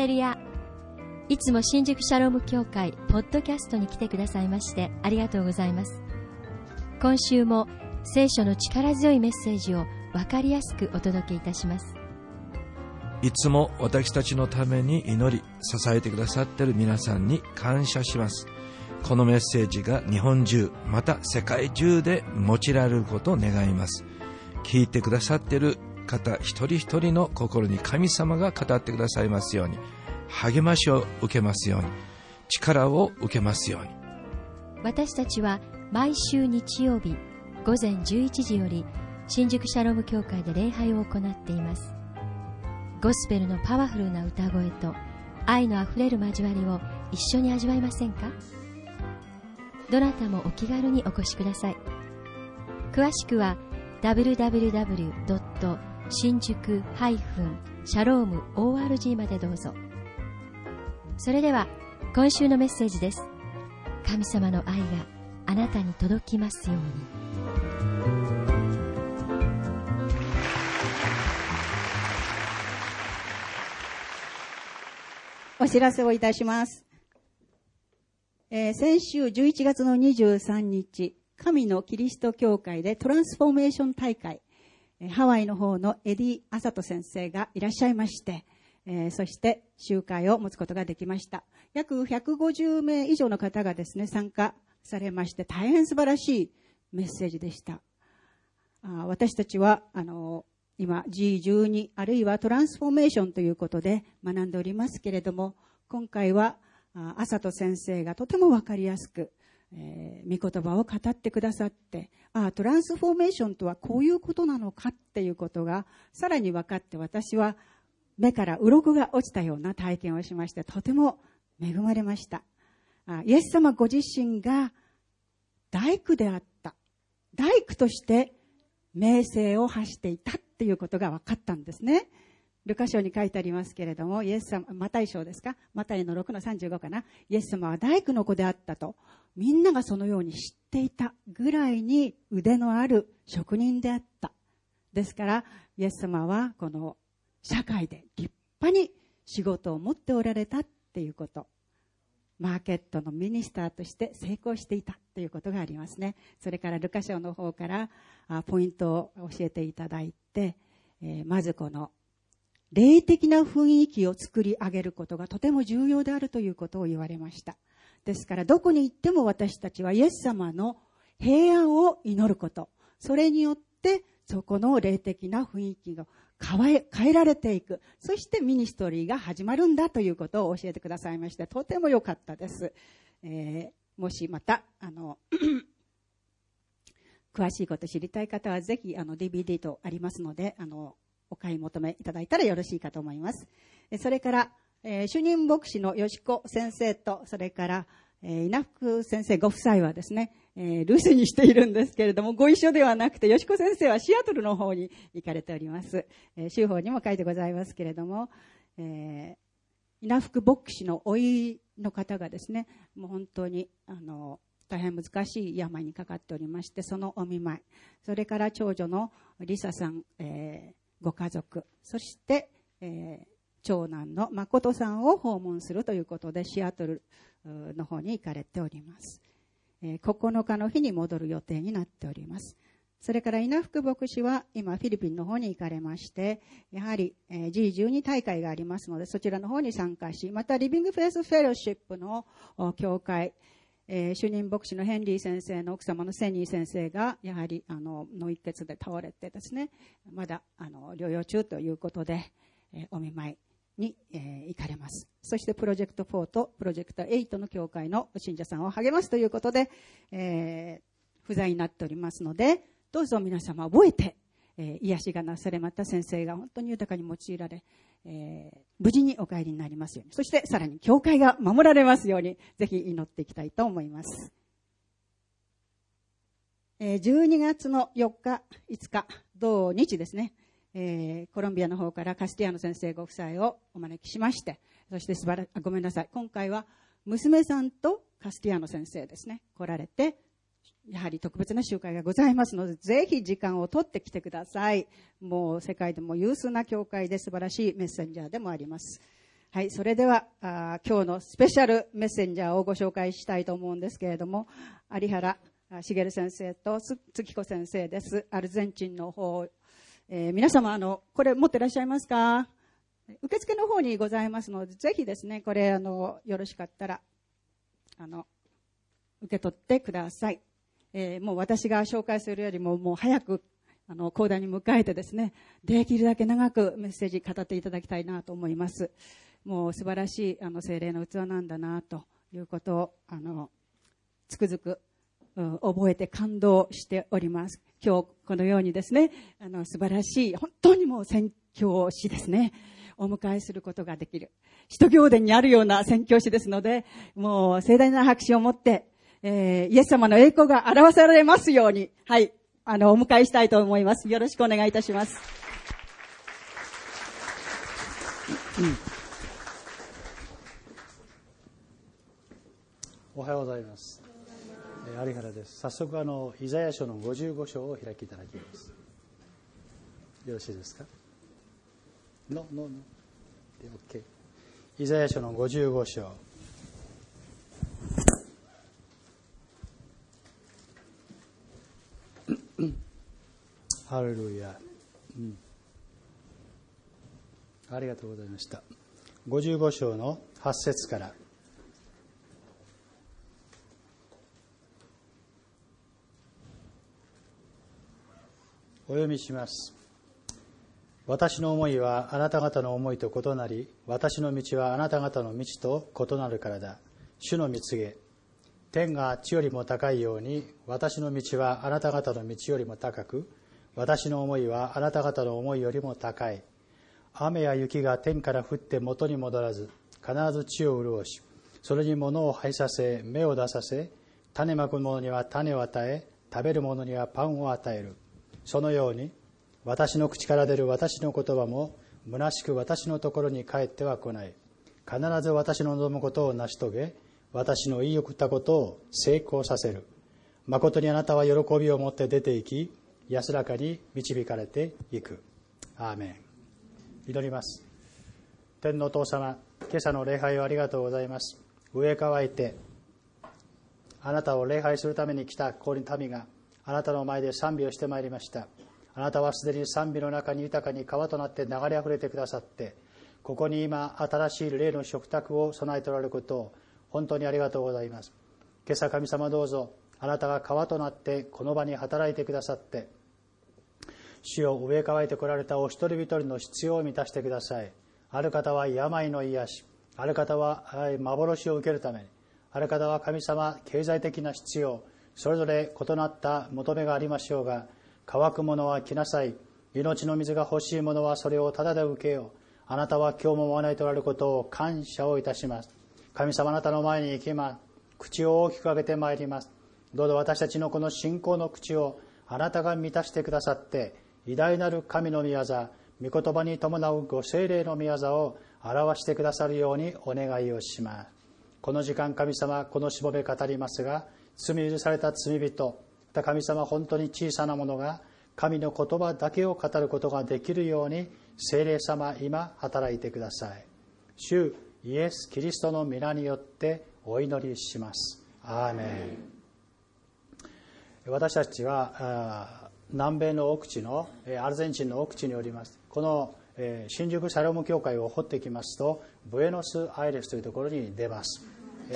レルヤ。いつも新宿シャローム教会ポッドキャストに来てくださいましてありがとうございます。今週も聖書の力強いメッセージを分かりやすくお届けいたします。いつも私たちのために祈り支えてくださっている皆さんに感謝します。このメッセージが日本中また世界中で用いられることを願います。聞いてくださっている方一人一人の心に神様が語ってくださいますように、励ましを受けますように、力を受けますように。私たちは毎週日曜日午前11時より新宿シャローム教会で礼拝を行っています。ゴスペルのパワフルな歌声と愛のあふれる交わりを一緒に味わいませんか？どなたもお気軽にお越しください。詳しくは www.shinjuku-shalom.org までどうぞ。それでは今週のメッセージです。神様の愛があなたに届きますように。お知らせをいたします。先週11月の23日、神のキリスト教会でトランスフォーメーション大会、ハワイの方のエディ・アサト先生がいらっしゃいまして、そして集会を持つことができました。約150名以上の方がですね、参加されまして、大変素晴らしいメッセージでした。私たちは、今 G12 あるいはトランスフォーメーションということで学んでおりますけれども、今回はあさと先生がとても分かりやすく、御言葉を語ってくださって、トランスフォーメーションとはこういうことなのかっていうことがさらに分かって、私は目から鱗が落ちたような体験をしまして、とても恵まれました。イエス様ご自身が大工であった、大工として名声を発していたということが分かったんですね。ルカ書に書いてありますけれども、イエス様、マタイ書ですか、マタイの6の35かな、イエス様は大工の子であったと、みんながそのように知っていたぐらいに腕のある職人であった。ですからイエス様はこの社会で立派に仕事を持っておられたっていうこと、マーケットのミニスターとして成功していたということがありますね。それからルカ書の方からポイントを教えていただいて、まずこの霊的な雰囲気を作り上げることがとても重要であるということを言われました。ですからどこに行っても私たちはイエス様の平安を祈ること、それによってそこの霊的な雰囲気が変えられていく、そしてミニストリーが始まるんだということを教えてくださいまして、とても良かったです。もしまた詳しいこと知りたい方はぜひDVD とありますので、お買い求めいただいたらよろしいかと思います。それから、主任牧師の吉子先生と、それから、稲福先生ご夫妻はですね、留守にしているんですけれども、ご一緒ではなくて吉子先生はシアトルの方に行かれております。週報にも書いてございますけれども、稲福牧師のおいの方がですね、もう本当に大変難しい病にかかっておりまして、そのお見舞い、それから長女のリサさん、ご家族、そして、長男の誠さんを訪問するということでシアトルの方に行かれております。9日の日に戻る予定になっております。それから稲福牧師は今フィリピンの方に行かれまして、やはり G12 大会がありますので、そちらの方に参加し、またリビングフェイスフェローシップの教会、主任牧師のヘンリー先生の奥様のセニー先生がやはり脳一血で倒れてですね、まだ療養中ということで、お見舞いに行かれます。そしてプロジェクト4とプロジェクト8の教会の信者さんを励ますということで、不在になっておりますので、どうぞ皆様覚えて、癒しがなされ、また先生が本当に豊かに用いられ、無事にお帰りになりますように、そしてさらに教会が守られますようにぜひ祈っていきたいと思います。12月の4日5日同日ですね、コロンビアの方からカスティアーノ先生ご夫妻をお招きしまして、そしてごめんなさい、今回は娘さんとカスティアーノ先生ですね、来られて、やはり特別な集会がございますので、ぜひ時間を取ってきてください。もう世界でも有数な教会で素晴らしいメッセンジャーでもあります。はい、それでは今日のスペシャルメッセンジャーをご紹介したいと思うんですけれども、有原茂先生と月子先生です。アルゼンチンの方、皆様これ持ってらっしゃいますか？受付の方にございますので、ぜひですね、これよろしかったら受け取ってください。もう私が紹介するよりももう早く講談に迎えてですね、できるだけ長くメッセージ語っていただきたいなと思います。もう素晴らしい聖霊の器なんだなということをつくづく覚えて感動しております。今日このようにですね、素晴らしい本当にもう宣教師ですね、お迎えすることができる、使徒行伝にあるような宣教師ですので、もう盛大な拍手を持って、イエス様の栄光が表されますように、はい、お迎えしたいと思います。よろしくお願いいたします。おはようございます。有原です。早速イザヤ書の55章を開きいただきます。よろしいですか？Okay. イザヤ書の55章。ハレルヤ、うん、ありがとうございました。55章の8節から。お読みします。私の思いはあなた方の思いと異なり、私の道はあなた方の道と異なるからだ。主の御告げ、天が地よりも高いように、私の道はあなた方の道よりも高く、私の思いはあなた方の思いよりも高い。雨や雪が天から降って元に戻らず、必ず地を潤し、それに物を生えさせ、芽を出させ、種まく者には種を与え、食べる者にはパンを与える。そのように私の口から出る私の言葉も虚しく私のところに帰っては来ない。必ず私の望むことを成し遂げ、私の言い送ったことを成功させる。誠にあなたは喜びを持って出て行き、安らかに導かれていく。アーメン。祈ります。天のお父様、今朝の礼拝をありがとうございます。上乾いてあなたを礼拝するために来たこの民があなたの前で賛美をしてまいりました。あなたはすでに賛美の中に豊かに川となって流れあふれてくださって、ここに今新しい霊の食卓を備えておられることを本当にありがとうございます。今朝神様、どうぞあなたが川となってこの場に働いてくださって、主よ、飢え渇いてこられたお一人一人の必要を満たしてください。ある方は病の癒し、ある方は幻を受けるために、ある方は神様経済的な必要、それぞれ異なった求めがありましょうが、乾く者は来なさい、命の水が欲しい者はそれをただで受けよう。あなたは今日も招いておられることを感謝をいたします。神様、あなたの前に行きます。口を大きく開けてまいります。どうぞ私たちのこの信仰の口をあなたが満たしてくださって、偉大なる神の御業、御言葉に伴うご聖霊の御業を表してくださるようにお願いをします。この時間、神様、このしもべ語りますが、罪許された罪人、神様、本当に小さなものが神の言葉だけを語ることができるように、聖霊様、今働いてください。主イエス・キリストの皆によってお祈りします。アーメン。私たちは南米の奥地のアルゼンチンの奥地におります。この新宿サロム教会を掘ってきますと、ブエノスアイレスというところに出ます。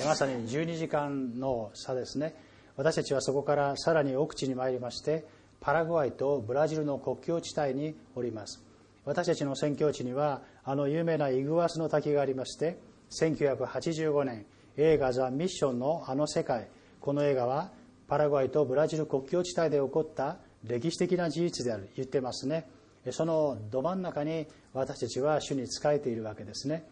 まさに12時間の差ですね。私たちはそこからさらに奥地に参りまして、パラグアイとブラジルの国境地帯におります。私たちの宣教地には有名なイグアスの滝がありまして、1985年映画ザ・ミッションの世界、この映画はパラグアイとブラジル国境地帯で起こった歴史的な事実である言ってますね。そのど真ん中に私たちは主に仕えているわけですね。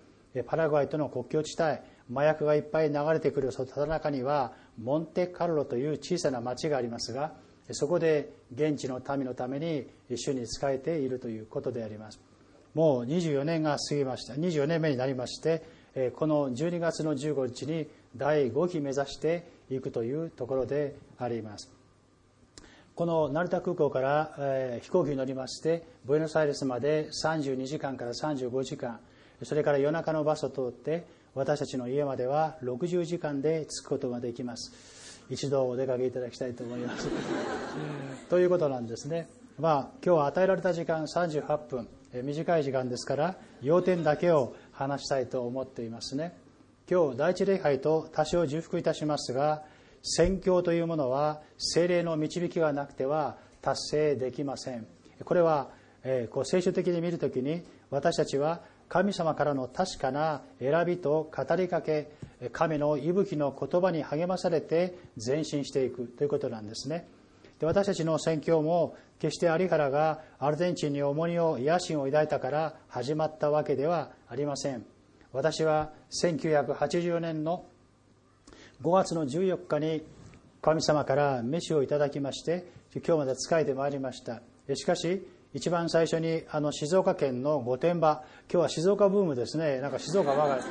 パラグアイとの国境地帯、麻薬がいっぱい流れてくるそのただ中にはモンテカルロという小さな町がありますが、そこで現地の民のために主に仕えているということであります。もう24年が過ぎました。24年目になりまして、この12月の15日に第5期目指していくというところであります。この成田空港から飛行機に乗りまして、ブエノスアイレスまで32時間から35時間、それから夜中のバスを通って私たちの家までは60時間で着くことができます。一度お出かけいただきたいと思いますということなんですね。今日は与えられた時間38分、短い時間ですから要点だけを話したいと思っていますね。今日第一礼拝と多少重複いたしますが、宣教というものは聖霊の導きがなくては達成できません。これは聖書的に見るときに、私たちは神様からの確かな選びと語りかけ、神の息吹の言葉に励まされて前進していくということなんですね。で、私たちの宣教も決して有原がアルゼンチンに重荷を野心を抱いたから始まったわけではありません。私は1980年の5月の14日に神様から飯をいただきまして、今日まで仕えてまいりました。しかし一番最初に静岡県の御殿場、今日は静岡ブームですね。なんか静岡ばかり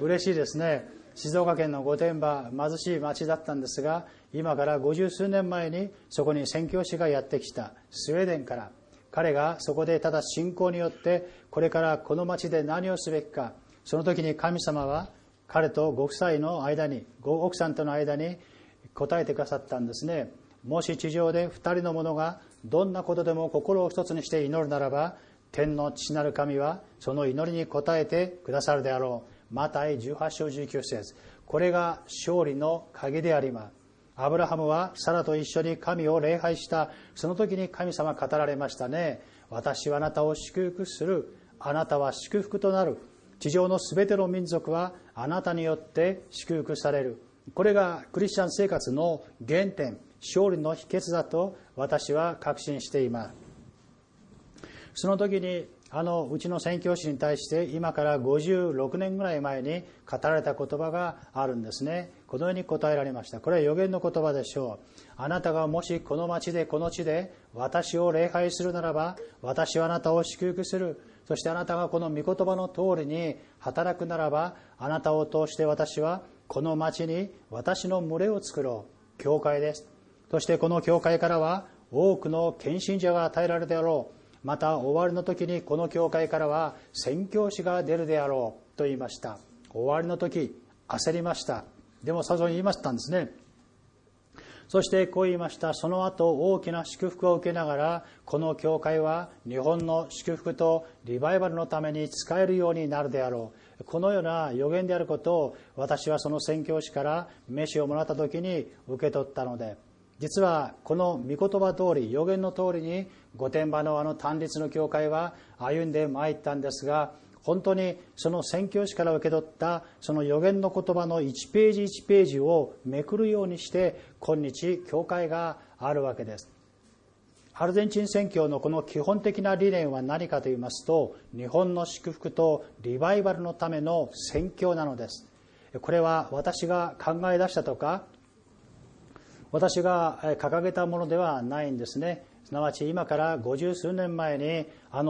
嬉しいですね。静岡県の御殿場、貧しい町だったんですが、今から50数年前にそこに宣教師がやってきた。スウェーデンから、彼がそこでただ信仰によってこれからこの町で何をすべきか、その時に神様は彼とご夫妻の間に、ご奥さんとの間に答えてくださったんですね。もし地上で2人の者がどんなことでも心を一つにして祈るならば、天の父なる神はその祈りに応えてくださるであろう。マタイ18章19節。これが勝利の鍵であります。アブラハムはサラと一緒に神を礼拝した。その時に神様語られましたね。私はあなたを祝福する。あなたは祝福となる。地上のすべての民族はあなたによって祝福される。これがクリスチャン生活の原点、勝利の秘訣だと私は確信しています。その時にうちの宣教師に対して今から56年ぐらい前に語られた言葉があるんですね。このように答えられました。これは予言の言葉でしょう。あなたがもしこの町でこの地で私を礼拝するならば、私はあなたを祝福する。そしてあなたがこの御言葉の通りに働くならば、あなたを通して私はこの町に私の群れを作ろう。教会です。そしてこの教会からは多くの献身者が与えられるであろう。また終わりの時にこの教会からは宣教師が出るであろうと言いました。終わりの時、焦りました。でも最初に言いましたんですね。そしてこう言いました。その後大きな祝福を受けながら、この教会は日本の祝福とリバイバルのために使えるようになるであろう。このような予言であることを私はその宣教師から飯をもらった時に受け取ったので、実はこの御言葉通り、予言の通りに御殿場の単立の教会は歩んでまいったんですが、本当にその宣教師から受け取ったその予言の言葉の1ページ1ページをめくるようにして今日教会があるわけです。アルゼンチン宣教のこの基本的な理念は何かと言いますと、日本の祝福とリバイバルのための宣教なのです。これは私が考え出したとか、私が掲げたものではないんですね。すなわち今から50数年前に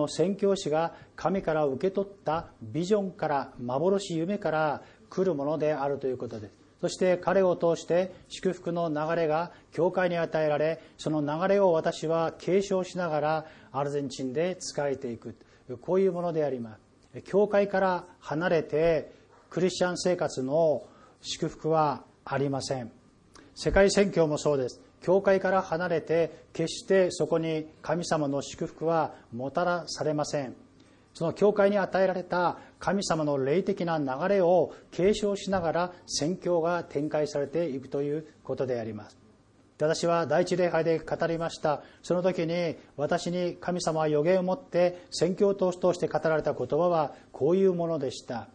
宣教師が神から受け取ったビジョンから、幻、夢から来るものであるということです。そして彼を通して祝福の流れが教会に与えられ、その流れを私は継承しながらアルゼンチンで仕えていく、こういうものであります。教会から離れてクリスチャン生活の祝福はありません。世界宣教もそうです。教会から離れて決してそこに神様の祝福はもたらされません。その教会に与えられた神様の霊的な流れを継承しながら宣教が展開されていくということであります。私は第一礼拝で語りました。その時に私に神様は予言を持って宣教を通して語られた言葉はこういうものでした。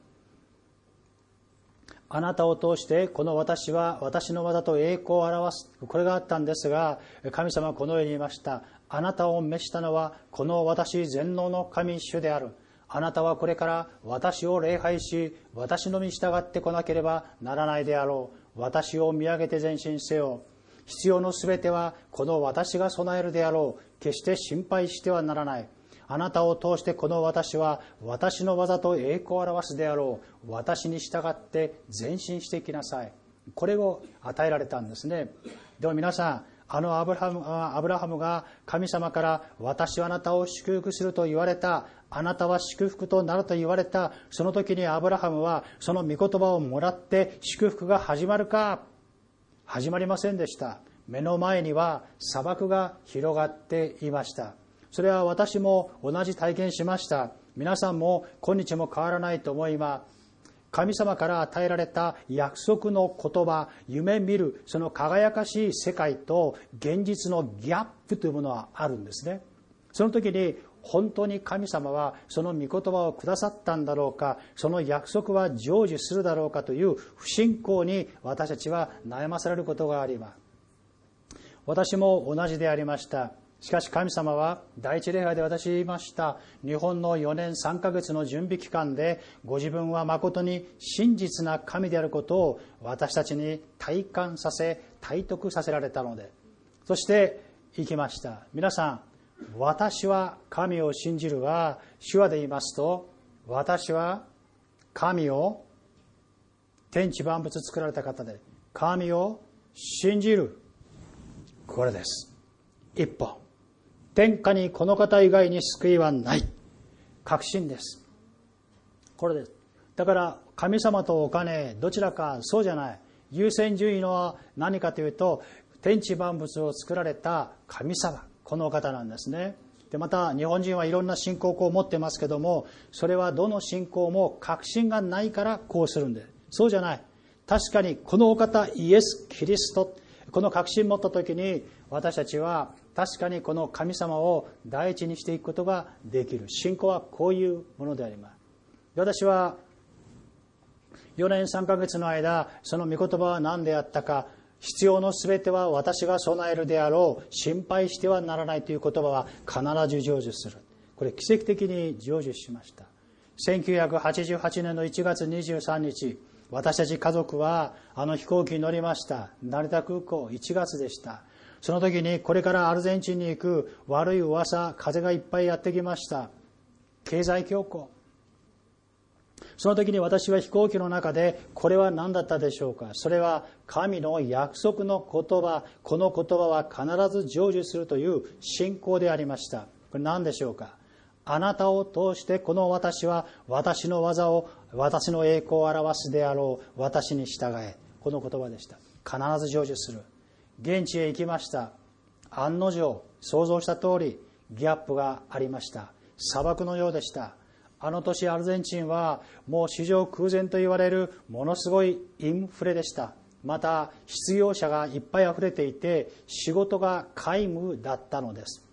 あなたを通してこの私は私の技と栄光を表す。これがあったんですが、神様はこのように言いました。あなたを召したのはこの私全能の神主である。あなたはこれから私を礼拝し、私のみ従ってこなければならないであろう。私を見上げて前進せよ。必要のすべてはこの私が備えるであろう。決して心配してはならない。あなたを通してこの私は私の技と栄光を表すであろう。私に従って前進してきなさい。これを与えられたんですね。でも皆さん、アブラハムが神様から私はあなたを祝福すると言われたあなたは祝福となると言われた。その時にアブラハムはその御言葉をもらって祝福が始まるか。始まりませんでした。目の前には砂漠が広がっていました。それは私も同じ体験しました。皆さんも今日も変わらないと思います。神様から与えられた約束の言葉、夢見る、その輝かしい世界と現実のギャップというものはあるんですね。その時に本当に神様はその御言葉をくださったんだろうか、その約束は成就するだろうかという不信仰に私たちは悩まされることがあります。私も同じでありました。しかし神様は第一礼拝で私言いました。日本の4年3ヶ月の準備期間でご自分は誠に真実な神であることを私たちに体感させ、体得させられたので。そして行きました。皆さん、私は神を信じるは手話で言いますと、私は神を、天地万物作られた方で、神を信じる。これです。一歩。天下にこの方以外に救いはない。確信です。これです。だから神様とお金、どちらかそうじゃない。優先順位は何かというと、天地万物を作られた神様、この方なんですね。で、また日本人はいろんな信仰を持ってますけども、それはどの信仰も確信がないからこうするんです。そうじゃない。確かにこのお方、イエス・キリスト。この確信を持った時に、私たちは確かにこの神様を第一にしていくことができる。信仰はこういうものであります。私は4年3ヶ月の間、その御言葉は何であったか。必要のすべては私が備えるであろう、心配してはならないという言葉は必ず成就する。これ奇跡的に成就しました。1988年の1月23日私たち家族はあの飛行機に乗りました。成田空港、1月でした。その時にこれからアルゼンチンに行く悪い噂、風がいっぱいやってきました。経済恐慌。その時に私は飛行機の中で、これは何だったでしょうか。それは神の約束の言葉、この言葉は必ず成就するという信仰でありました。これ何でしょうか。あなたを通してこの私は私の技を、私の栄光を表すであろう、私に従え。この言葉でした。必ず成就する。現地へ行きました。案の定、想像した通りギャップがありました。砂漠のようでした。あの年アルゼンチンはもう史上空前と言われるものすごいインフレでした。また失業者がいっぱい溢れていて、仕事が皆無だったのです。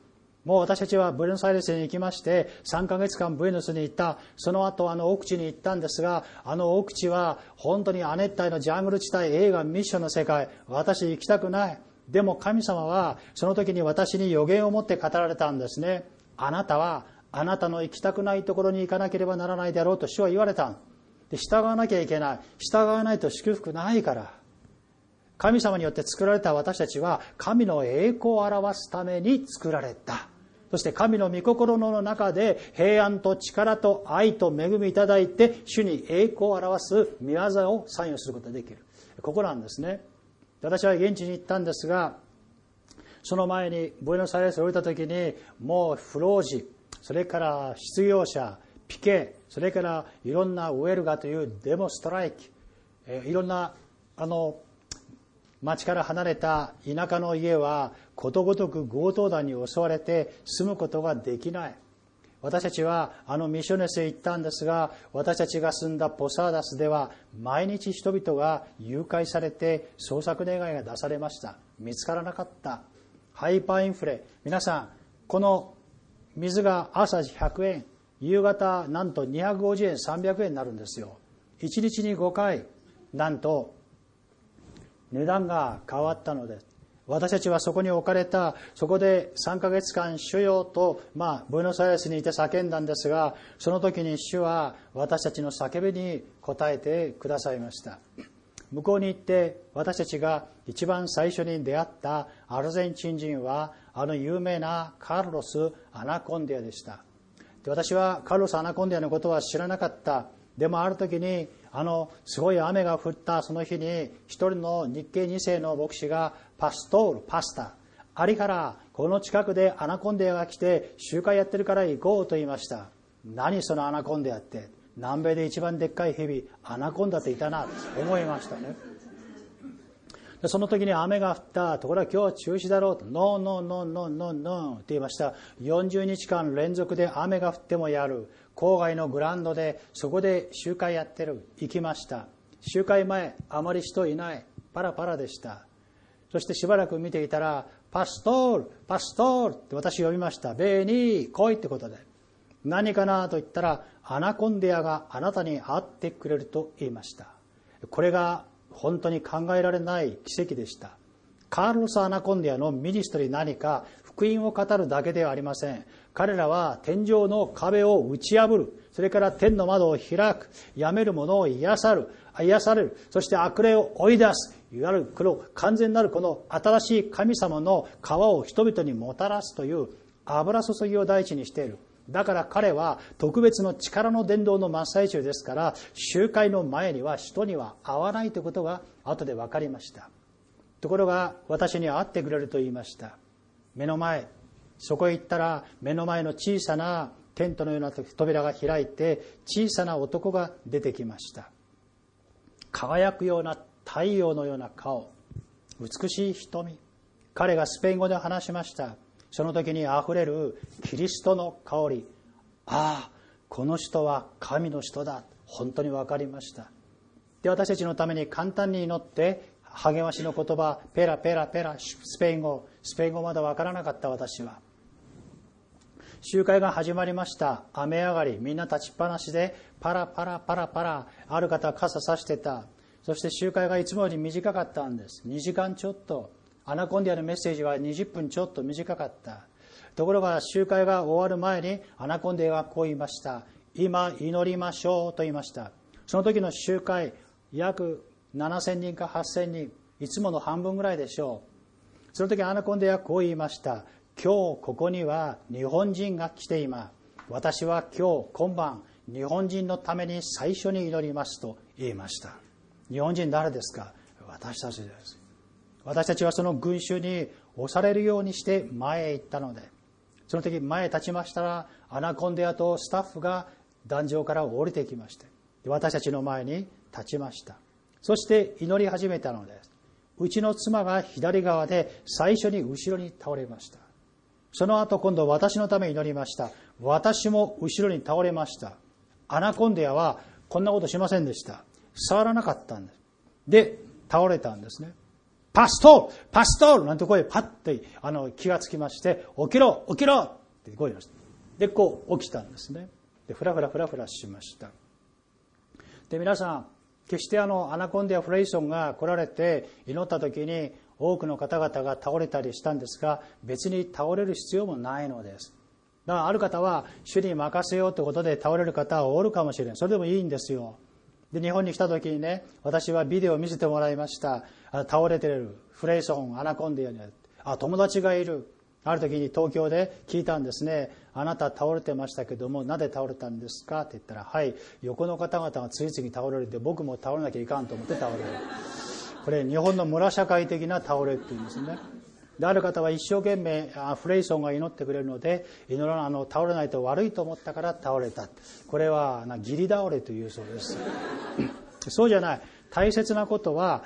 もう私たちはブエノスアイレスに行きまして、3ヶ月間ブエノスに行った。その後奥地に行ったんですが、奥地は本当に亜熱帯のジャングル地帯、映画ミッションの世界、私行きたくない。でも神様はその時に私に予言を持って語られたんですね。あなたはあなたの行きたくないところに行かなければならないだろうと主は言われた。で、従わなきゃいけない。従わないと祝福ないから。神様によって作られた私たちは神の栄光を表すために作られた。そして神の御心の中で平安と力と愛と恵みいただいて、主に栄光を表す御業を参与することができる。ここなんですね。私は現地に行ったんですが、その前にブエノスアイレスに降りた時に、もう不老児、それから失業者、ピケ、それからいろんなウェルガというデモストライキ、いろんな町から離れた田舎の家はことごとく強盗団に襲われて住むことができない。私たちはミッショネスへ行ったんですが、私たちが住んだポサーダスでは毎日人々が誘拐されて捜索願いが出されました。見つからなかった。ハイパーインフレ。皆さん、この水が朝100円、夕方なんと250円、300円になるんですよ。1日に5回、なんと値段が変わったのです。私たちはそこに置かれた。そこで3ヶ月間主よと、ブエノスアイレスにいて叫んだんですが、その時に主は私たちの叫びに応えてくださいました。向こうに行って私たちが一番最初に出会ったアルゼンチン人は有名なカルロス・アナコンディアでした。で、私はカルロス・アナコンディアのことは知らなかった。でもある時にすごい雨が降ったその日に、一人の日系2世の牧師がパスタ有原、この近くでアナコンデアが来て集会やってるから行こうと言いました。何そのアナコンダやって、南米で一番でっかい蛇アナコンダっていたなと思いましたね。でその時に雨が降った、ところが今日は中止だろうと、ノーノーノーノーノーノーって言いました。40日間連続で雨が降ってもやる、郊外のグラウンドでそこで集会やってる、行きました。集会前あまり人いない、パラパラでした。そしてしばらく見ていたら、パストールパストールって私呼びました。ベニー来いってことで、何かなと言ったら、アナコンデアがあなたに会ってくれると言いました。これが本当に考えられない奇跡でした。カールス・アナコンデアのミニストリー、何か福音を語るだけではありません。彼らは天井の壁を打ち破る、それから天の窓を開く、病める者を癒される、そして悪霊を追い出す、いわゆるこの完全なるこの新しい神様の皮を人々にもたらすという油注ぎを第一にしている。だから彼は特別の力の伝道の真っ最中ですから、集会の前には人には会わないということが後で分かりました。ところが私に会ってくれると言いました。目の前、そこへ行ったら、目の前の小さなテントのような扉が開いて、小さな男が出てきました。輝くような太陽のような顔、美しい瞳。彼がスペイン語で話しました。その時にあふれるキリストの香り、ああこの人は神の人だ、本当に分かりました。で私たちのために簡単に祈って、励ましの言葉ペラペラペラ、スペイン語まだ分からなかった私は。集会が始まりました。雨上がり、みんな立ちっぱなしでパラパラパラパラ、ある方は傘さしてた。そして集会がいつもより短かったんです。2時間ちょっと、アナコンディアのメッセージは20分ちょっと短かった。ところが集会が終わる前にアナコンディアはこう言いました。今祈りましょうと言いました。その時の集会、約7000人か8000人、いつもの半分ぐらいでしょう。その時アナコンディアはこう言いました。今日ここには日本人が来ています。私は今日今晩日本人のために最初に祈りますと言いました。日本人誰ですか？私たちです。私たちはその群衆に押されるようにして前へ行ったので、その時前へ立ちましたら、アナコンデアとスタッフが壇上から降りてきまして、私たちの前に立ちました。そして祈り始めたのです。うちの妻が左側で最初に後ろに倒れました。その後今度私のために祈りました。私も後ろに倒れました。アナコンデアはこんなことしませんでした。触らなかったんです。で倒れたんですね。パストールパストールなんて声でパッと気がつきまして、起きろ起きろって声がした。でこう起きたんですね。でフラフラフラフラしました。で皆さん、決してアナコンデア・フレイソンが来られて祈った時に多くの方々が倒れたりしたんですが、別に倒れる必要もないのです。だからある方は主に任せようということで倒れる方はおるかもしれない。それでもいいんですよ。で日本に来た時にね、私はビデオを見せてもらいました。倒れているフレイソン、アナコンディアに友達がいる。ある時に東京で聞いたんですね。あなた倒れてましたけども、なぜ倒れたんですかって言ったら、はい、横の方々が次々倒れるんで僕も倒れなきゃいかんと思って倒れる。これ日本の村社会的な倒れっていうんですね。である方は一生懸命フレイソンが祈ってくれるので、倒れないと悪いと思ったから倒れた。これは義理倒れというそうですそうじゃない。大切なことは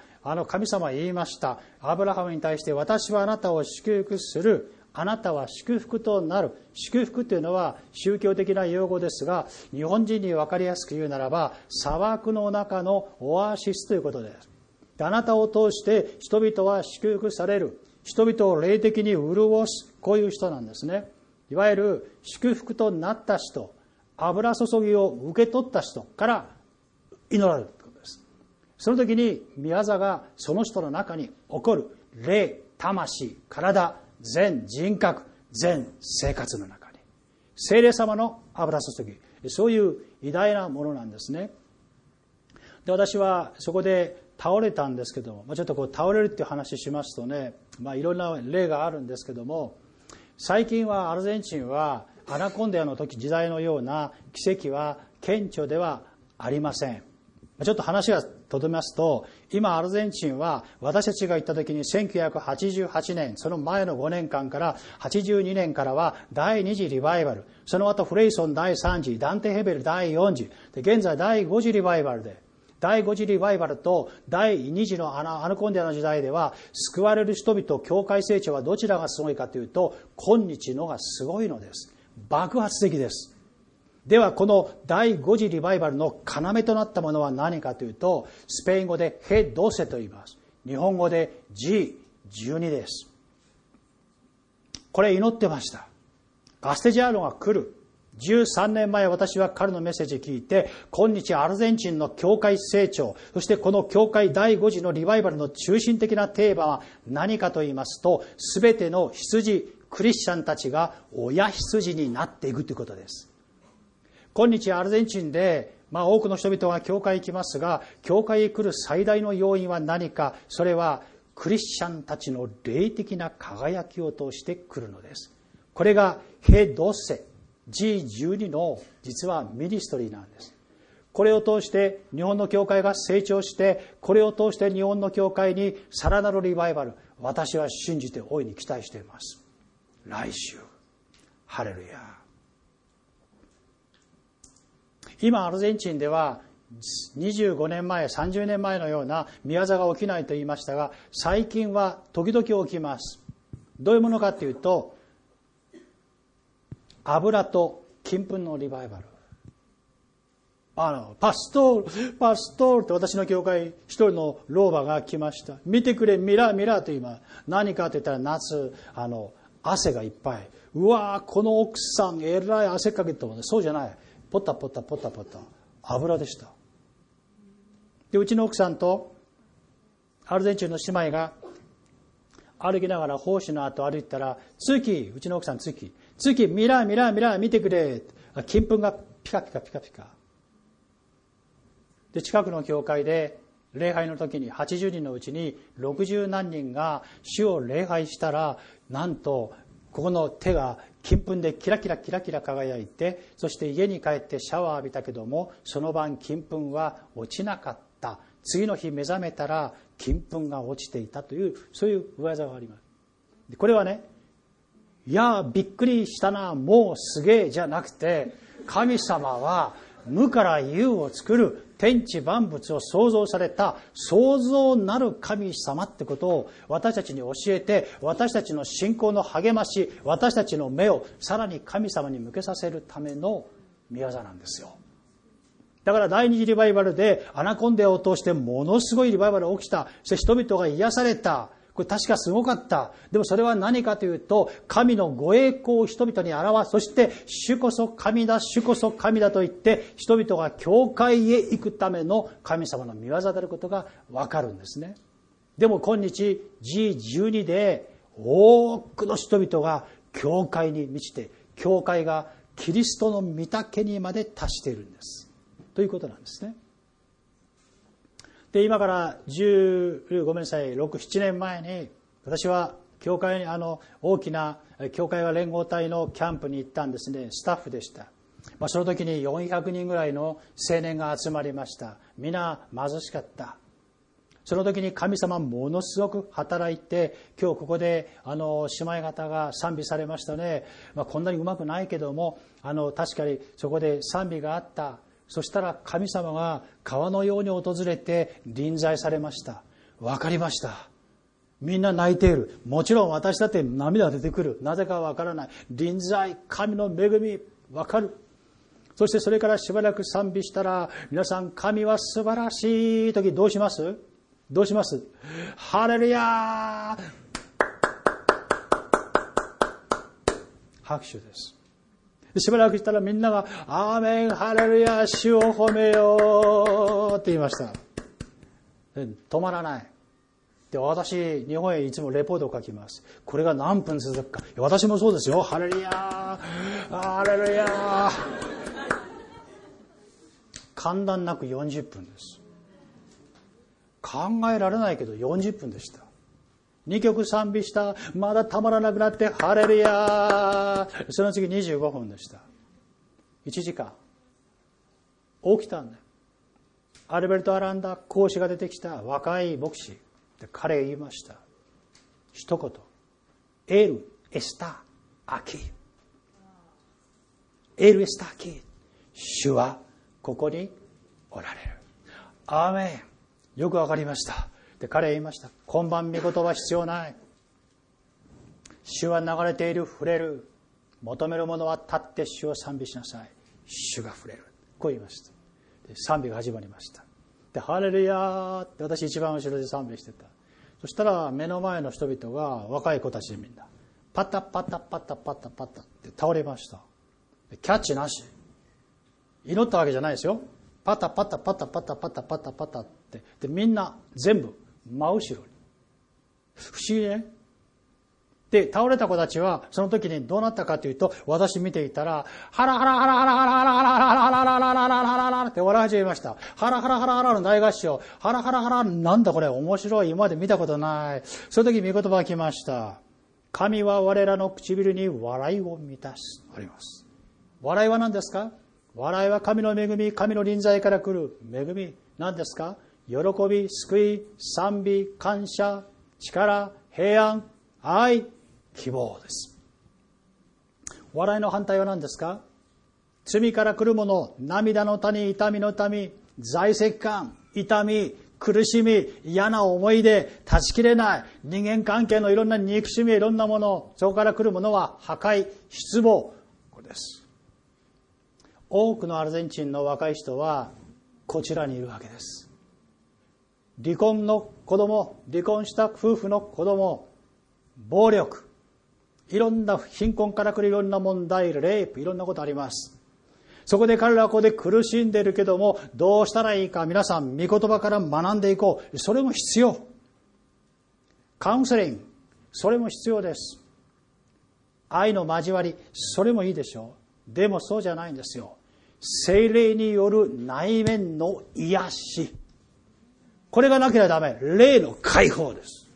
神様は言いました。アブラハムに対して、私はあなたを祝福する、あなたは祝福となる。祝福というのは宗教的な用語ですが、日本人に分かりやすく言うならば、砂漠の中のオアシスということです。あなたを通して人々は祝福される、人々を霊的に潤す、こういう人なんですね。いわゆる祝福となった人、油注ぎを受け取った人から祈られるということです。その時に宮座がその人の中に起こる、霊、魂、体、全人格、全生活の中に聖霊様の油注ぎ、そういう偉大なものなんですね。で私はそこで倒れたんですけども、ちょっと倒れるっていう話しますとね、いろんな例があるんですけども、最近はアルゼンチンはアナコンデアの時代のような奇跡は顕著ではありません。ちょっと話がとどめますと、今アルゼンチンは私たちが行った時に1988年、その前の5年間から82年からは第2次リバイバル、その後フレイソン第3次、ダンテヘベル第4次、で現在第5次リバイバルで、第5次リバイバルと第2次のアナコンデの時代では、救われる人々、教会成長はどちらがすごいかというと、今日のがすごいのです。爆発的です。ではこの第5次リバイバルの要となったものは何かというと、スペイン語でヘドセと言います。日本語で G12 です。これ祈ってました。カステジャーノが来る。13年前私は彼のメッセージ聞いて、今日アルゼンチンの教会成長、そしてこの教会第5次のリバイバルの中心的なテーマは何かと言いますと、すべての羊、クリスチャンたちが親羊になっていくということです。今日アルゼンチンで、多くの人々が教会に来ますが、教会に来る最大の要因は何か、それはクリスチャンたちの霊的な輝きを通して来るのです。これがヘドセ。G12 の実はミニストリーなんです。これを通して日本の教会が成長して、これを通して日本の教会にさらなるリバイバル、私は信じて大いに期待しています。来週、ハレルヤ。今アルゼンチンでは25年前、30年前のような宮座が起きないと言いましたが、最近は時々起きます。どういうものかというと、油と金粉のリバイバル。パストールって私の教会一人の老婆が来ました。見てくれ、ミラーミラーと言います。何かと言ったら夏、汗がいっぱい。うわー、この奥さん、えらい汗かけてたもんね。そうじゃない。ポタポタポタポタ。油でした。で、うちの奥さんとアルゼンチンの姉妹が歩きながら奉仕の後歩いたら、うちの奥さん月ミラーミラーミラー見てくれ、金粉がピカピカピカピカで、近くの教会で礼拝の時に80人のうちに60何人が主を礼拝したら、なんとここの手が金粉でキラキラキラキラ輝いて、そして家に帰ってシャワー浴びたけども、その晩金粉は落ちなかった。次の日目覚めたら金粉が落ちていたという、そういう上技があります。でこれはね、いやーびっくりしたな、もうすげえじゃなくて、神様は無から有を作る、天地万物を創造された創造なる神様ってことを私たちに教えて、私たちの信仰の励まし、私たちの目をさらに神様に向けさせるための宮座なんですよ。だから第二次リバイバルでアナコンデを通してものすごいリバイバルが起きた。そして人々が癒された。これ確かすごかった。でもそれは何かというと、神のご栄光を人々に表す。そして、主こそ神だ、主こそ神だと言って、人々が教会へ行くための神様の御業であることがわかるんですね。でも今日、G12 で多くの人々が教会に満ちて、教会がキリストの御丈にまで達しているんです。ということなんですね。で今から6、7年前に私は教会に大きな教会は連合体のキャンプに行ったんですね。スタッフでした。その時に400人ぐらいの青年が集まりました。みんな貧しかった。その時に神様ものすごく働いて、今日ここで姉妹方が賛美されましたね。こんなにうまくないけども確かにそこで賛美があった。そしたら神様が川のように訪れて臨在されました。わかりました。みんな泣いている。もちろん私だって涙が出てくる。なぜかわからない。臨在、神の恵み、わかる。そしてそれからしばらく賛美したら、皆さん神は素晴らしい時どうします？どうします？ハレルヤー拍手です。しばらくしたらみんながアーメンハレルヤ主を褒めようって言いました。止まらない。で私日本へいつもレポートを書きます。これが何分続くか。私もそうですよ。ハレルヤハレルヤ間断なく40分です。考えられないけど40分でした。2曲賛美した。まだたまらなくなって、ハレルヤー。その次25分でした。1時間。起きたんだ。アルベルト・アランダ講師が出てきた若い牧師で、彼が言いました一言、エル・エスタ・アキ、エル・エスタ・アキ、主はここにおられる。アーメン、よくわかりました。で、彼は言いました、今晩御言葉必要ない、主は流れている、触れる、求める者は立って主を賛美しなさい、主が触れる、こう言いました。で、賛美が始まりました。で、ハレルヤーって私一番後ろで賛美してた。そしたら目の前の人々が、若い子たちみんなパタパタパタパタパタって倒れました。で、キャッチなし、祈ったわけじゃないですよ。パタパタパタパタパタパタパタって、で、みんな全部真後ろに、不思議ね。で、倒れた子たちはその時にどうなったかというと、私見ていたらハラハラハラハラハラハラハラハラハラハラハラハラハラって笑い始めました。ハラハラハラハラの大合唱、ハラハラハラ、なんだこれ、面白い、今まで見たことない。その時御言葉が来ました。神は我らの唇に笑いを満たす、あります。笑いは何ですか？笑いは神の恵み、神の臨在から来る恵み、何ですか？喜び、救い、賛美、感謝、力、平安、愛、希望です。笑いの反対は何ですか？罪から来るもの、涙の谷、痛みの痛み、在籍感、痛み、苦しみ、嫌な思い出、断ち切れない人間関係のいろんな憎しみ、いろんなもの、そこから来るものは破壊、失望、これです。多くのアルゼンチンの若い人はこちらにいるわけです。離婚の子供、離婚した夫婦の子供、暴力、いろんな貧困から来るいろんな問題、レイプ、いろんなことあります。そこで彼らはここで苦しんでいるけども、どうしたらいいか、皆さん御言葉から学んでいこう。それも必要。カウンセリング、それも必要です。愛の交わり、それもいいでしょう。でもそうじゃないんですよ。聖霊による内面の癒し、これがなければダメ。霊の解放です。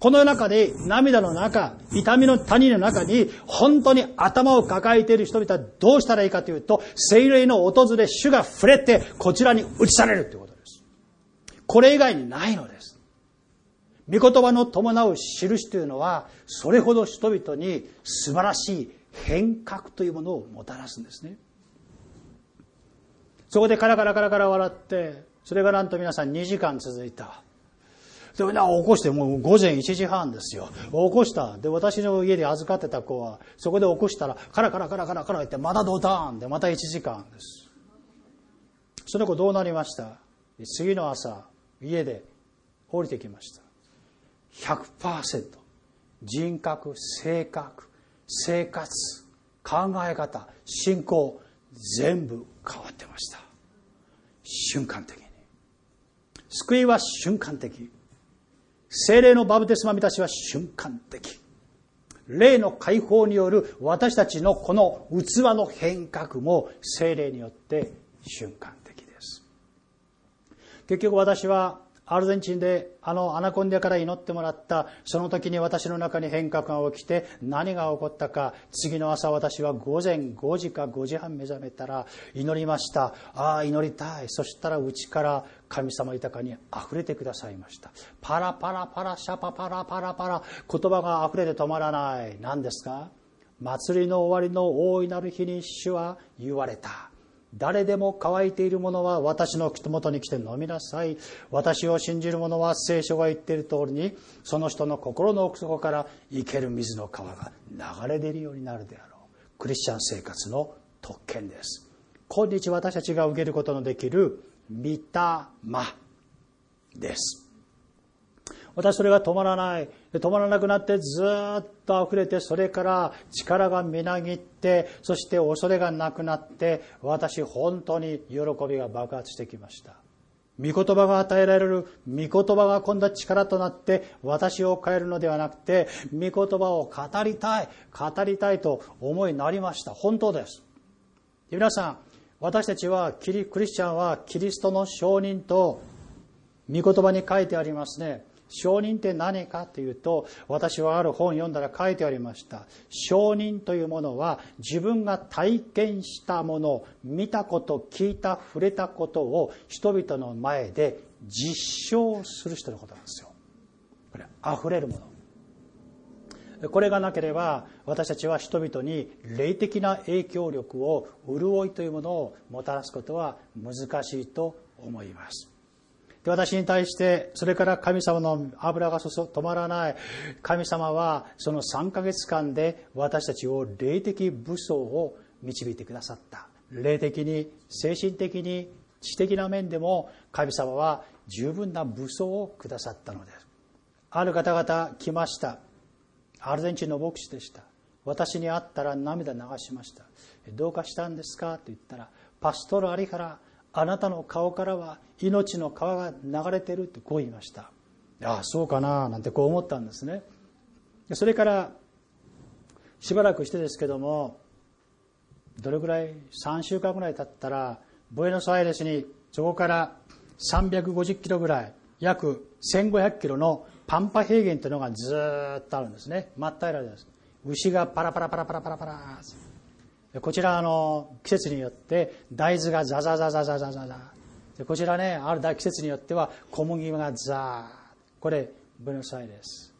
この中で、涙の中、痛みの谷の中に本当に頭を抱えている人々はどうしたらいいかというと、聖霊の訪れ、主が触れてこちらに移されるということです。これ以外にないのです。御言葉の伴う印というのは、それほど人々に素晴らしい変革というものをもたらすんですね。そこでカラカラカラカラ笑って、それがなんと皆さん2時間続いた。で、起こして、もう午前1時半ですよ。起こした。で、私の家で預かってた子はそこで起こしたら、カラカラカラカラカラ言って、またドターンで、また1時間です。その子どうなりました？次の朝家で降りてきました。 100% 人格、性格、生活、考え方、信仰、全部変わってました。瞬間的に。救いは瞬間的、聖霊のバプテスマ満たしは瞬間的、霊の解放による私たちのこの器の変革も聖霊によって瞬間的です。結局私はアルゼンチンでアナコンデから祈ってもらった、その時に私の中に変革が起きて、何が起こったか、次の朝私は午前5時か5時半目覚めたら祈りました。ああ、祈りたい。そしたら内から神様豊かに溢れてくださいました。パラパラパラシャパパラパラパラ、言葉が溢れて止まらない。何ですか？祭りの終わりの大いなる日に主は言われた。誰でも乾いているものは私の元に来て飲みなさい。私を信じる者は聖書が言っている通りに、その人の心の奥底から生ける水の川が流れ出るようになるであろう。クリスチャン生活の特権です。今日私たちが受けることのできる御霊です。私それが止まらない。止まらなくなって、ずっと溢れて、それから力がみなぎって、そして恐れがなくなって、私本当に喜びが爆発してきました。御言葉が与えられる、御言葉が今度は力となって、私を変えるのではなくて、御言葉を語りたい、語りたいと思いになりました。本当です。皆さん、私たちはクリスチャンはキリストの証人と、御言葉に書いてありますね、証人って何かというと、私はある本を読んだら書いてありました。証人というものは自分が体験したもの、見たこと、聞いた、触れたことを人々の前で実証する人のことなんですよ。これ溢れるもの、これがなければ私たちは人々に霊的な影響力を、潤いというものをもたらすことは難しいと思います。で、私に対して、それから神様の油が止まらない。神様はその3ヶ月間で私たちを霊的武装を導いてくださった。霊的に、精神的に、知的な面でも神様は十分な武装をくださったのです。ある方々来ました。アルゼンチンの牧師でした。私に会ったら涙流しました。どうかしたんですかと言ったら、パストルアリハラ、あなたの顔からは命の川が流れているとこう言いました。ああ、そうかななんてこう思ったんですね。それからしばらくしてですけども、どれぐらい、3週間ぐらい経ったらブエノスアイレスに、そこから350キロぐらい、約1500キロのパンパ平原というのがずーっとあるんですね。真っ平らです。牛がパラパラパラパラパラパラ、こちら季節によって大豆がザザザザザザザザ、こちらね、ある季節によっては小麦がザー、これブエノスアイレス。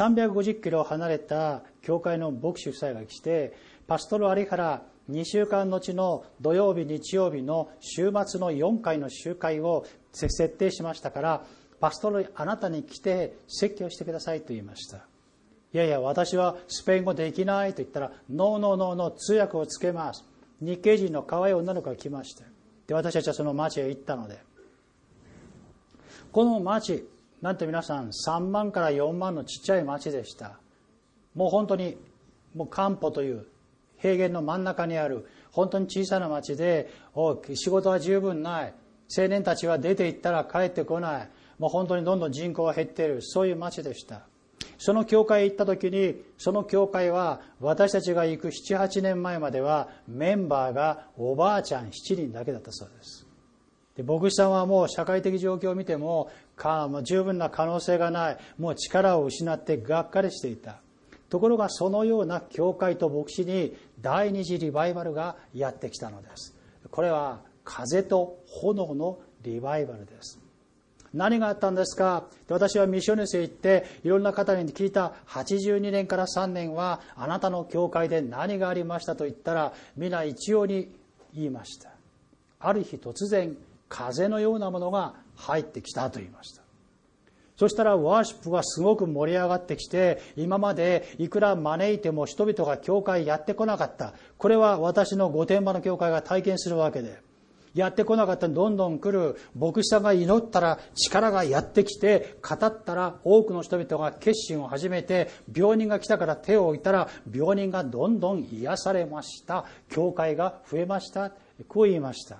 350キロ離れた教会の牧師夫妻が来て、パストロアリハラ、2週間後の土曜日、日曜日の週末の4回の集会を設定しましたから、パストロあなたに来て説教してくださいと言いました。いやいや、私はスペイン語できないと言ったら、ノーノーノーノー、通訳をつけます。日系人の可愛い女の子が来まして、で、私たちはその町へ行ったので、この町なんて皆さん3万から4万のちっちゃい町でした。もう本当にもうカンポという平原の真ん中にある本当に小さな町で、仕事は十分ない、青年たちは出て行ったら帰ってこない、もう本当にどんどん人口が減っている、そういう町でした。その教会へ行った時に、その教会は私たちが行く 7,8 年前まではメンバーがおばあちゃん7人だけだったそうです。で、牧師さんはもう社会的状況を見ても十分な可能性がない、もう力を失ってがっかりしていた。ところが、そのような教会と牧師に第二次リバイバルがやってきたのです。これは風と炎のリバイバルです。何があったんですか。私はミッショネスへ行っていろんな方に聞いた。82年から3年はあなたの教会で何がありましたと言ったら、皆一様に言いました。ある日突然風のようなものが入ってきたと言いました。そしたらワーシップがすごく盛り上がってきて、今までいくら招いても人々が教会やってこなかった。これは私の御殿場の教会が体験するわけで、やってこなかった、どんどん来る。牧師さんが祈ったら力がやってきて、語ったら多くの人々が決心を始めて、病人が来たから手を置いたら病人がどんどん癒されました、教会が増えました、こう言いました。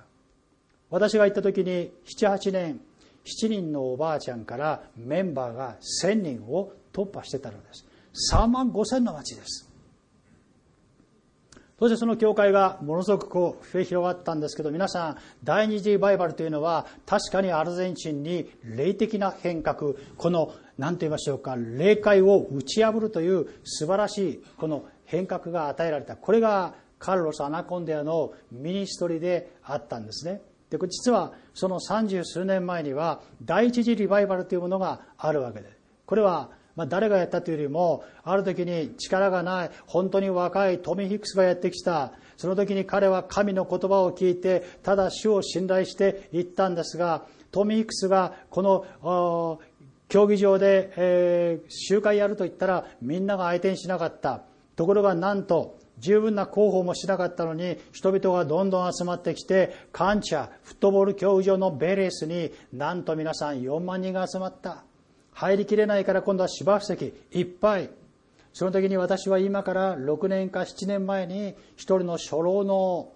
私が行った時に 7,8 年7人のおばあちゃんからメンバーが1000人を突破してたのです。3万5000の町です。そしてその教会がものすごくこう広がったんですけど、皆さん、第二次リバイバルというのは確かにアルゼンチンに霊的な変革、この何と言いましょうか、霊界を打ち破るという素晴らしいこの変革が与えられた。これがカルロス・アナコンデアのミニストリであったんですね。で、実はその30数年前には第一次リバイバルというものがあるわけで、これは誰がやったというよりも、ある時に力がない本当に若いトミー・ヒックスがやってきた。その時に彼は神の言葉を聞いて、ただ主を信頼していったんですが、トミー・ヒックスがこの競技場で、集会やると言ったらみんなが相手にしなかった。ところがなんと十分な広報もしなかったのに、人々がどんどん集まってきて、カンチャフットボール競技場のベレースになんと皆さん4万人が集まった。入りきれないから今度は芝生席いっぱい。その時に私は今から6年か7年前に一人の初老の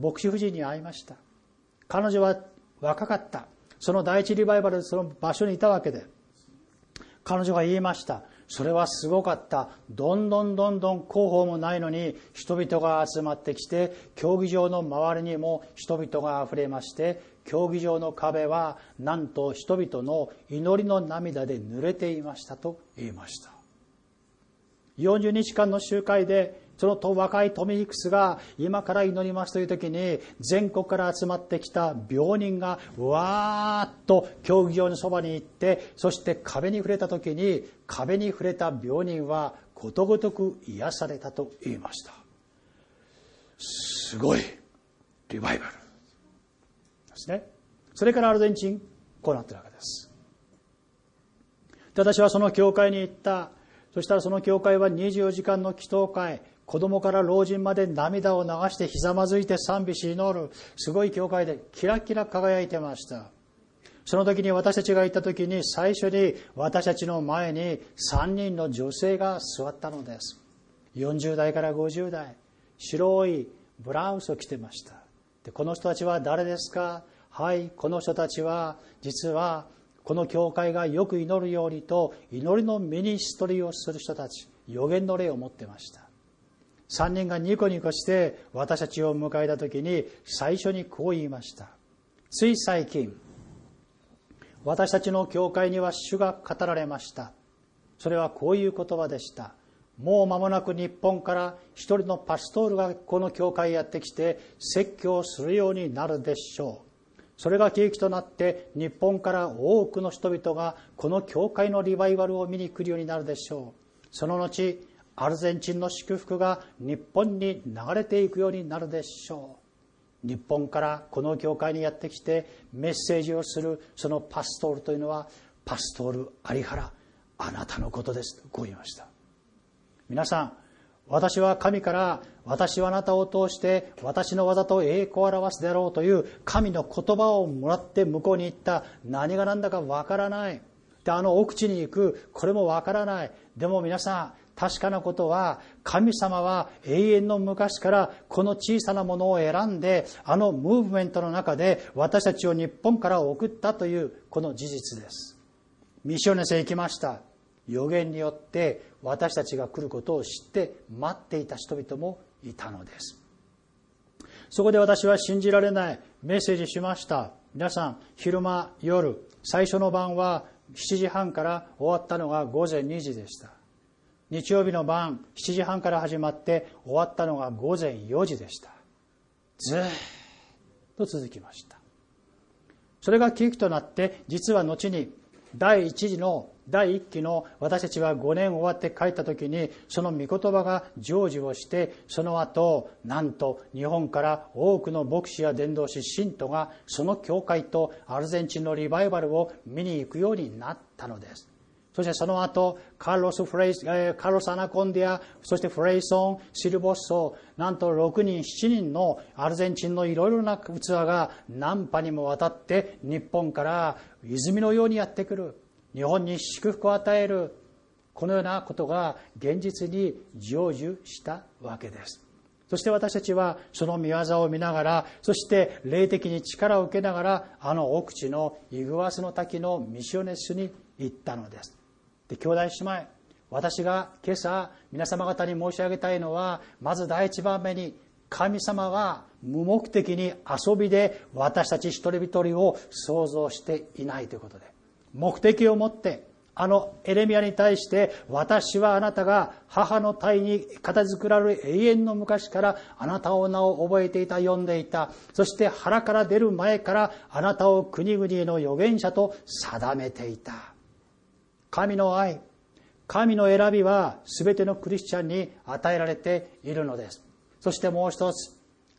牧師夫人に会いました。彼女は若かった。その第一リバイバルでその場所にいたわけで、彼女が言いました。それはすごかった。どんどん広報もないのに人々が集まってきて、競技場の周りにも人々があふれまして、競技場の壁はなんと人々の祈りの涙で濡れていましたと言いました。40日間の集会で、その若いトミヒクスが今から祈りますという時に、全国から集まってきた病人がわーっと競技場のそばに行って、そして壁に触れた時に、壁に触れた病人はことごとく癒されたと言いました。すごいリバイバルですね。それからアルゼンチンこうなってるわけです。で、私はその教会に行った。そしたらその教会は24時間の祈祷会、子供から老人まで涙を流してひざまずいて賛美し祈る、すごい教会でキラキラ輝いてました。その時に私たちが行った時に、最初に私たちの前に3人の女性が座ったのです。40代から50代、白いブラウスを着てました。で、この人たちは誰ですか？はい、この人たちは実はこの教会がよく祈るようにと祈りのミニストリーをする人たち、予言の霊を持ってました。3人がニコニコして私たちを迎えた時に、最初にこう言いました。つい最近、私たちの教会には主が語られました。それはこういう言葉でした。もう間もなく日本から一人のパストールがこの教会へやってきて説教するようになるでしょう。それが契機となって日本から多くの人々がこの教会のリバイバルを見に来るようになるでしょう。その後、アルゼンチンの祝福が日本に流れていくようになるでしょう。日本からこの教会にやってきてメッセージをするそのパストールというのは、パストール有原、あなたのことですとこう言いました。皆さん、私は神から、私はあなたを通して私の技と栄光を表すであろうという神の言葉をもらって向こうに行った。何が何だかわからない。で、あの奥地に行く。これもわからない。でも皆さん、確かなことは、神様は永遠の昔からこの小さなものを選んで、あのムーブメントの中で私たちを日本から送ったというこの事実です。ミッショネスへ行きました。予言によって私たちが来ることを知って待っていた人々もいたのです。そこで私は信じられないメッセージしました。皆さん、昼間、夜、最初の晩は7時半から終わったのが午前2時でした。日曜日の晩、7時半から始まって終わったのが午前4時でした。ずーっと続きました。それが契機となって、実は後に第1期の私たちは5年終わって帰った時に、その御言葉が成就をして、その後なんと日本から多くの牧師や伝道師、信徒がその教会とアルゼンチンのリバイバルを見に行くようになったのです。そしてその後カルロス・アナコンディア、そしてフレイソン、シルボッソ、なんと6人、7人のアルゼンチンのいろいろな器が何波にもわたって日本から泉のようにやってくる。日本に祝福を与える。このようなことが現実に成就したわけです。そして私たちはその御業を見ながら、そして霊的に力を受けながら、あの奥地のイグアスの滝のミショネスに行ったのです。で、兄弟姉妹、私が今朝皆様方に申し上げたいのは、まず第一番目に、神様は無目的に遊びで私たち一人一人を創造していないということで、目的を持って、あのエレミヤに対して、私はあなたが母の胎に形作られる永遠の昔からあなたを名を覚えていた、呼んでいた、そして腹から出る前からあなたを国々の預言者と定めていた。神の愛、神の選びは全てのクリスチャンに与えられているのです。そしてもう一つ、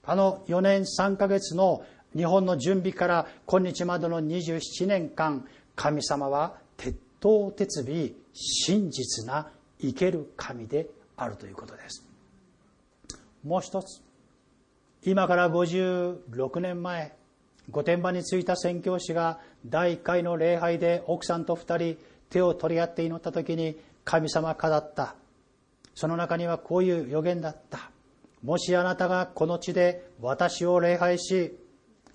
あの4年3ヶ月の日本の準備から今日までの27年間、神様は徹頭徹尾、真実な生ける神であるということです。もう一つ、今から56年前、御殿場に着いた宣教師が第1回の礼拝で奥さんと2人手を取り合って祈った時に、神様語った。その中にはこういう予言だった。もしあなたがこの地で私を礼拝し、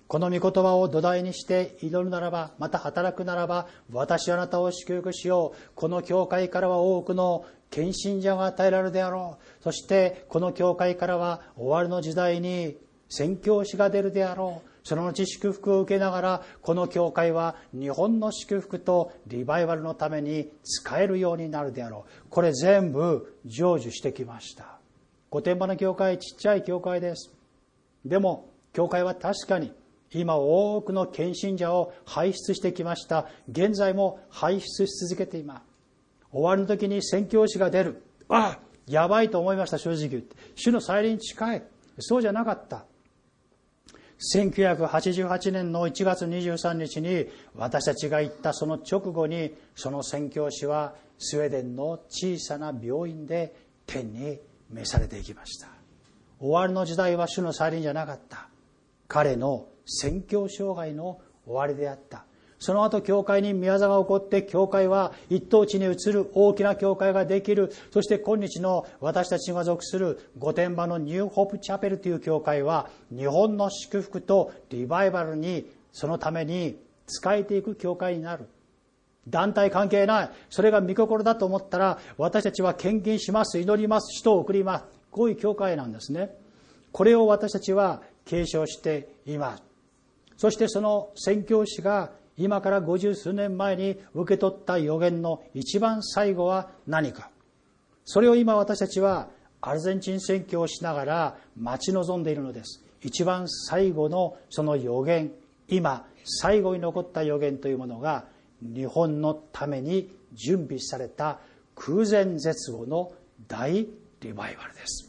この御言葉を土台にして祈るならば、また働くならば、私あなたを祝福しよう。この教会からは多くの献身者が与えられるであろう。そしてこの教会からは終わりの時代に宣教師が出るであろう。その後祝福を受けながら、この教会は日本の祝福とリバイバルのために使えるようになるであろう。これ全部成就してきました。御殿場の教会、ちっちゃい教会です。でも教会は確かに今多くの献身者を輩出してきました。現在も輩出し続けています。終わりの時に宣教師が出る。ああ、やばいと思いました、正直言って。主の再臨近い。そうじゃなかった。1988年の1月23日に私たちが行ったその直後に、その宣教師はスウェーデンの小さな病院で天に召されていきました。終わりの時代は主の再臨じゃなかった。彼の宣教生涯の終わりであった。その後教会に宮座が起こって、教会は一等地に移る、大きな教会ができる。そして今日の私たちが属する御殿場のニューホープチャペルという教会は、日本の祝福とリバイバルに、そのために使えていく教会になる。団体関係ない。それが御心だと思ったら、私たちは献金します、祈ります、人を送ります。こういう教会なんですね。これを私たちは継承しています。そしてその宣教師が今から50数年前に受け取った予言の一番最後は何か。それを今私たちはアルゼンチン宣教をしながら待ち望んでいるのです。一番最後のその予言、今最後に残った予言というものが、日本のために準備された空前絶後の大リバイバルです。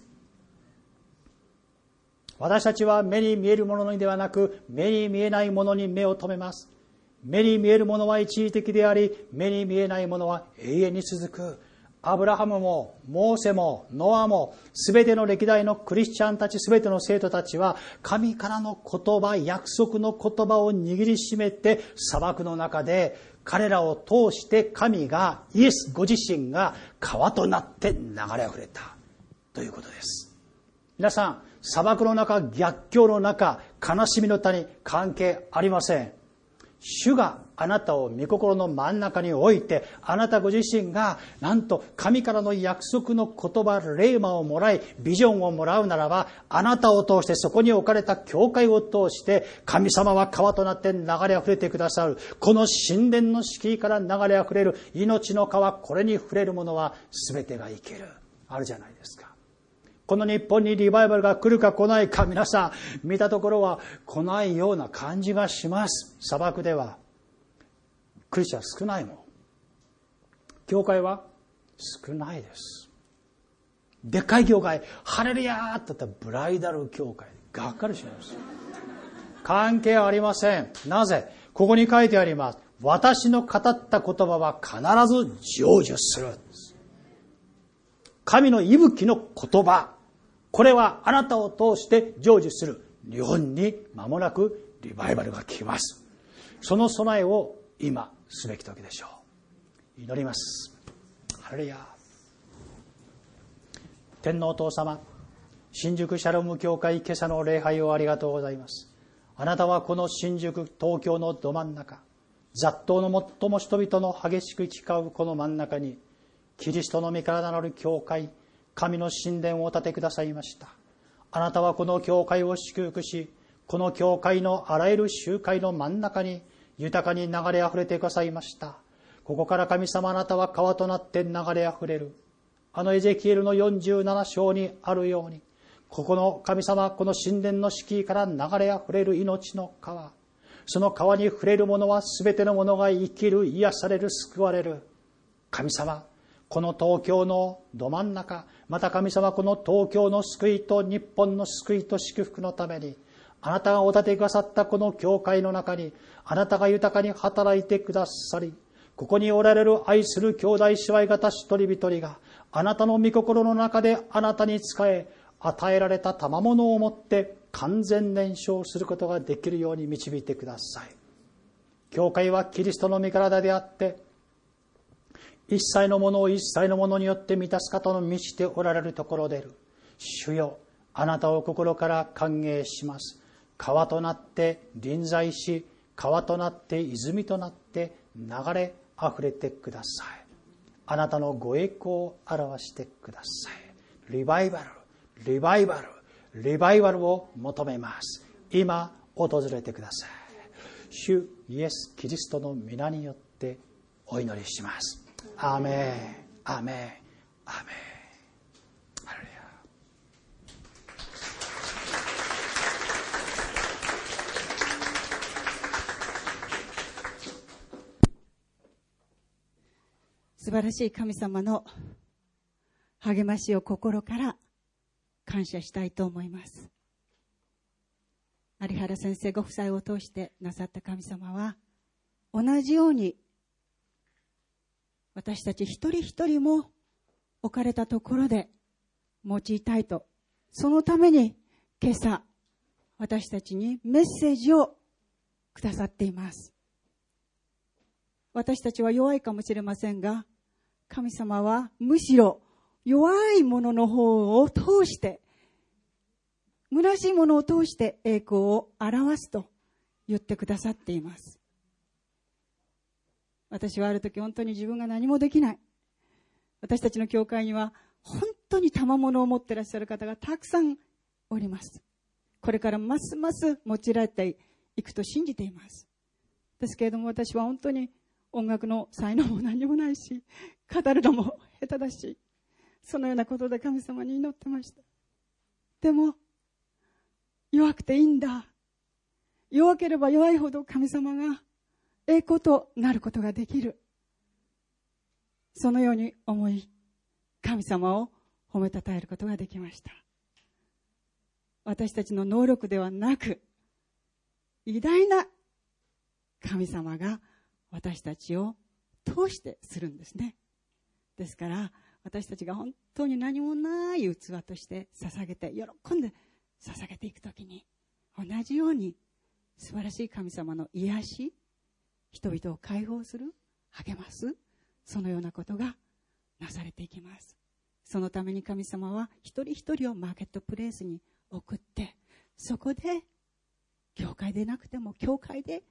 私たちは目に見えるものにではなく、目に見えないものに目を留めます。目に見えるものは一時的であり、目に見えないものは永遠に続く。アブラハムもモーセもノアも、すべての歴代のクリスチャンたち、すべての生徒たちは、神からの言葉、約束の言葉を握りしめて、砂漠の中で彼らを通して神が、イエスご自身が川となって流れあふれたということです。皆さん、砂漠の中、逆境の中、悲しみの谷、関係ありません。主があなたを御心の真ん中に置いて、あなたご自身がなんと神からの約束の言葉、レーマをもらい、ビジョンをもらうならば、あなたを通して、そこに置かれた教会を通して、神様は川となって流れあふれてくださる。この神殿の敷居から流れあふれる命の川、これに触れるものは全てが生きる。あるじゃないですか。この日本にリバイバルが来るか来ないか、皆さん見たところは来ないような感じがします。砂漠ではクリスチャン少ないもん。教会は少ないです。でっかい教会、ハレルヤーって言ったらブライダル教会、がっかりします。関係ありません。なぜ？ここに書いてあります。私の語った言葉は必ず成就する。神の息吹の言葉。これはあなたを通して成就する。日本に間もなくリバイバルが来ます。その備えを今すべき時でしょう。祈ります。ハレルヤー。天皇お父様、新宿シャロム教会、今朝の礼拝をありがとうございます。あなたはこの新宿、東京のど真ん中、雑踏の最も人々の激しく行き交うこの真ん中に、キリストの身からなる教会、神の神殿をお建てくださいました。あなたはこの教会を祝福し、この教会のあらゆる集会の真ん中に豊かに流れあふれてくださいました。ここから神様、あなたは川となって流れあふれる。あのエゼキエルの47章にあるように、ここの神様、この神殿の敷居から流れあふれる命の川。その川に触れるものは全てのものが生きる、癒される、救われる。神様、この東京のど真ん中、また神様、この東京の救いと日本の救いと祝福のために、あなたがお立てくださったこの教会の中に、あなたが豊かに働いてくださり、ここにおられる愛する兄弟姉妹方一人一人が、あなたの御心の中であなたに仕え、与えられた賜物をもって完全燃焼することができるように導いてください。教会はキリストの身体であって、一切のものを一切のものによって満たす方の満ちておられるところである。主よ、あなたを心から歓迎します。川となって臨在し、川となって泉となって流れあふれてください。あなたのご栄光を表してください。リバイバル、リバイバル、リバイバルを求めます。今、訪れてください。主イエス・キリストの皆によってお祈りします。アーメン、アーメン、アーメン。素晴らしい神様の励ましを心から感謝したいと思います。有原先生ご夫妻を通してなさった神様は、同じように私たち一人一人も置かれたところで用いたいと、そのために今朝私たちにメッセージをくださっています。私たちは弱いかもしれませんが、神様はむしろ弱いものの方を通して、虚しいものを通して栄光を表すと言ってくださっています。私はある時本当に自分が何もできない、私たちの教会には本当に賜物を持っていらっしゃる方がたくさんおります。これからますます用いられていくと信じています。ですけれども、私は本当に音楽の才能も何もないし、語るのも下手だし、そのようなことで神様に祈ってました。でも弱くていいんだ、弱ければ弱いほど神様が栄光となることができる、そのように思い、神様を褒めたたえることができました。私たちの能力ではなく、偉大な神様が私たちを通してするんですね。ですから私たちが本当に何もない器として捧げて、喜んで捧げていくときに、同じように素晴らしい神様の癒し、人々を解放する、励ます、そのようなことがなされていきます。そのために神様は一人一人をマーケットプレイスに送って、そこで教会でなくても教会で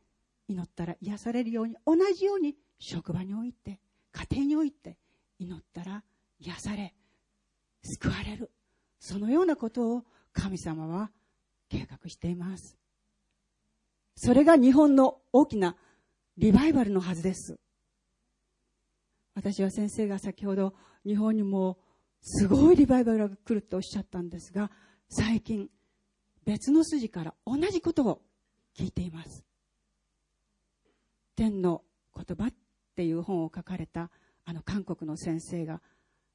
祈ったら癒されるように、同じように職場において、家庭において祈ったら癒され、救われる、そのようなことを神様は計画しています。それが日本の大きなリバイバルのはずです。私は先生が先ほど日本にもすごいリバイバルが来るとおっしゃったんですが、最近別の筋から同じことを聞いています。天の言葉っていう本を書かれた韓国の先生が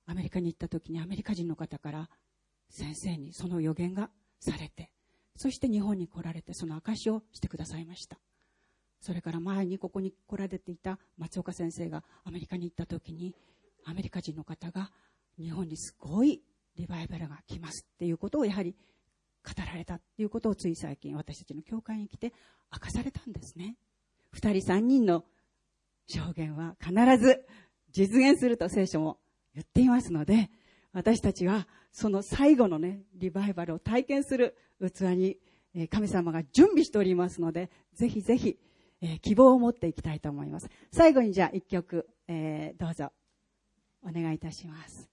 アメリカに行った時に、アメリカ人の方から先生にその予言がされて、そして日本に来られてその証しをしてくださいました。それから前にここに来られていた松岡先生がアメリカに行った時に、アメリカ人の方が日本にすごいリバイバルが来ますっていうことをやはり語られたっていうことを、つい最近私たちの教会に来て明かされたんですね。2人3人の証言は必ず実現すると聖書も言っていますので、私たちはその最後のリバイバルを体験する器に神様が準備しておりますので、ぜひぜひ希望を持っていきたいと思います。最後にじゃあ1曲、どうぞお願いいたします。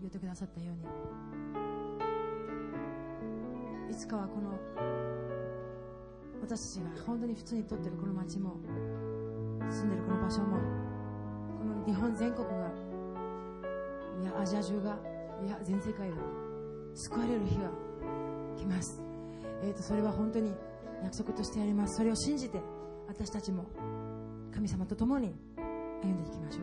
言ってくださったように、いつかはこの私たちが本当に普通にとってるこの町も、住んでるこの場所も、この日本全国が、いやアジア中が、いや全世界が救われる日が来ます。それは本当に約束としてあります。それを信じて私たちも神様と共に歩んでいきましょう。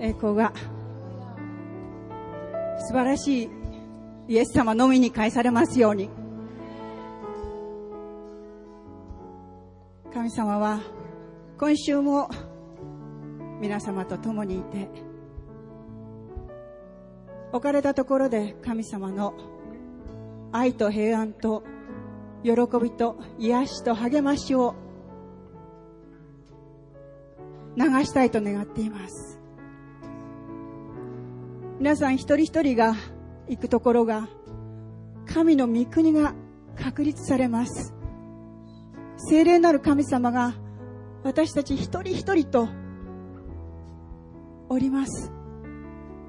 栄光が素晴らしいイエス様のみに返されますように。神様は今週も皆様と共にいて、置かれたところで神様の愛と平安と喜びと癒しと励ましを流したいと願っています。皆さん一人一人が行くところが、神の御国が確立されます。聖霊なる神様が私たち一人一人とおります。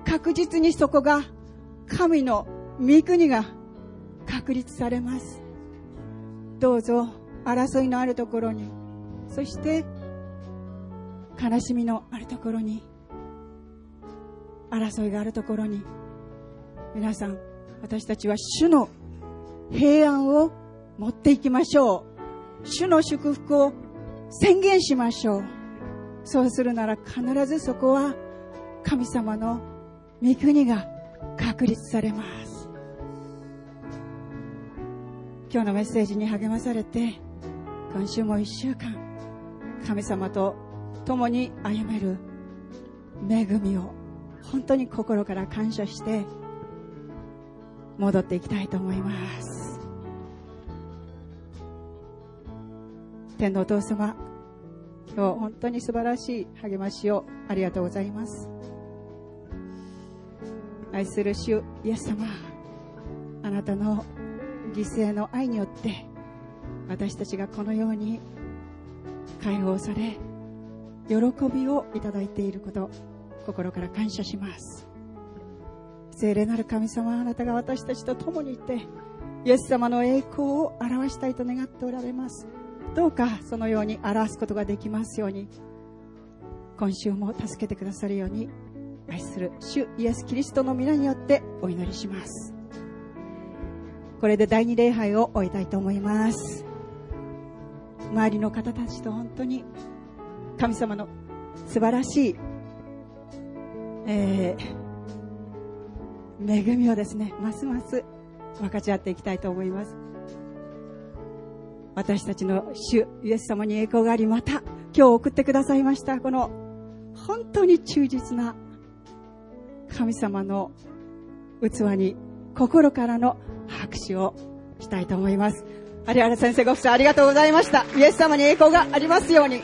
確実にそこが、神の御国が確立されます。どうぞ争いのあるところに、そして悲しみのあるところに、争いがあるところに、皆さん、私たちは主の平安を持っていきましょう。主の祝福を宣言しましょう。そうするなら必ずそこは神様の御国が確立されます。今日のメッセージに励まされて、今週も1週間、神様と共に歩める恵みを本当に心から感謝して戻っていきたいと思います。天皇お父様、今日本当に素晴らしい励ましをありがとうございます。愛する主イエス様、あなたの犠牲の愛によって私たちがこのように解放され、喜びをいただいていること、心から感謝します。聖霊なる神様、あなたが私たちと共にいて、イエス様の栄光を表したいと願っておられます。どうかそのように表すことができますように、今週も助けてくださるように、愛する主イエスキリストの皆によってお祈りします。これで第2礼拝を終えたいと思います。周りの方たちと本当に神様の素晴らしい、恵みをですね、ますます分かち合っていきたいと思います。私たちの主イエス様に栄光があり、また今日送ってくださいましたこの本当に忠実な神様の器に心からの拍手をしたいと思います。有原先生、ご夫妻ありがとうございました。イエス様に栄光がありますように。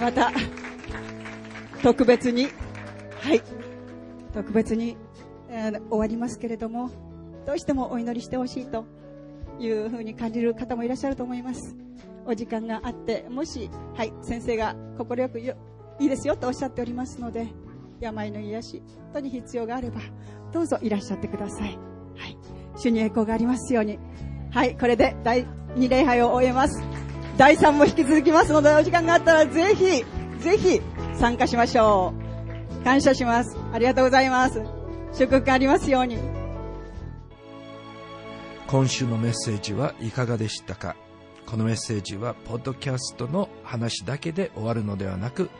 また特別に、特別に、終わりますけれども、どうしてもお祈りしてほしいというふうに感じる方もいらっしゃると思います。お時間があって、もし、先生が心よくいいですよとおっしゃっておりますので、病の癒し本当に必要があれば、どうぞいらっしゃってください。主に栄光がありますように。これで第2礼拝を終えます。第3も引き続きますので、お時間があったらぜひぜひ参加しましょう。感謝します。ありがとうございます。祝福ありますように。今週のメッセージはいかがでしたか？このメッセージはポッドキャストの話だけで終わるのではなく、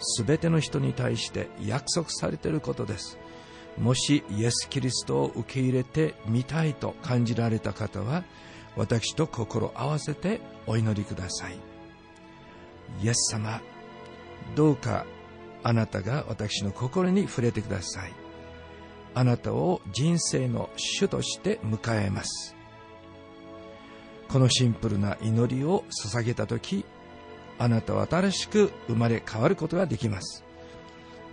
すべての人に対して約束されていることです。もしイエス・キリストを受け入れてみたいと感じられた方は、私と心合わせてお祈りください。イエス様、どうかあなたが私の心に触れてください。あなたを人生の主として迎えます。このシンプルな祈りを捧げたとき、あなたは新しく生まれ変わることができます。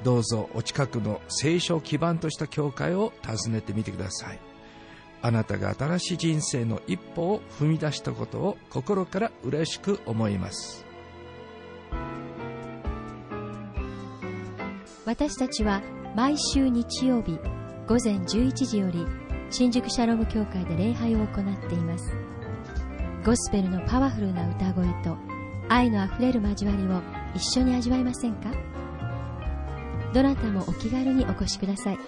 どうぞお近くの聖書を基盤とした教会を訪ねてみてください。あなたが新しい人生の一歩を踏み出したことを心から嬉しく思います。私たちは毎週日曜日午前11時より、新宿シャローム教会で礼拝を行っています。ゴスペルのパワフルな歌声と愛のあふれる交わりを一緒に味わいませんか？どなたもお気軽にお越しください。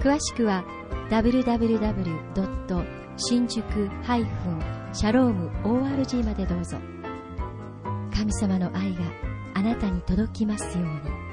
詳しくは www.shinjuku-shalom.org までどうぞ。神様の愛があなたに届きますように。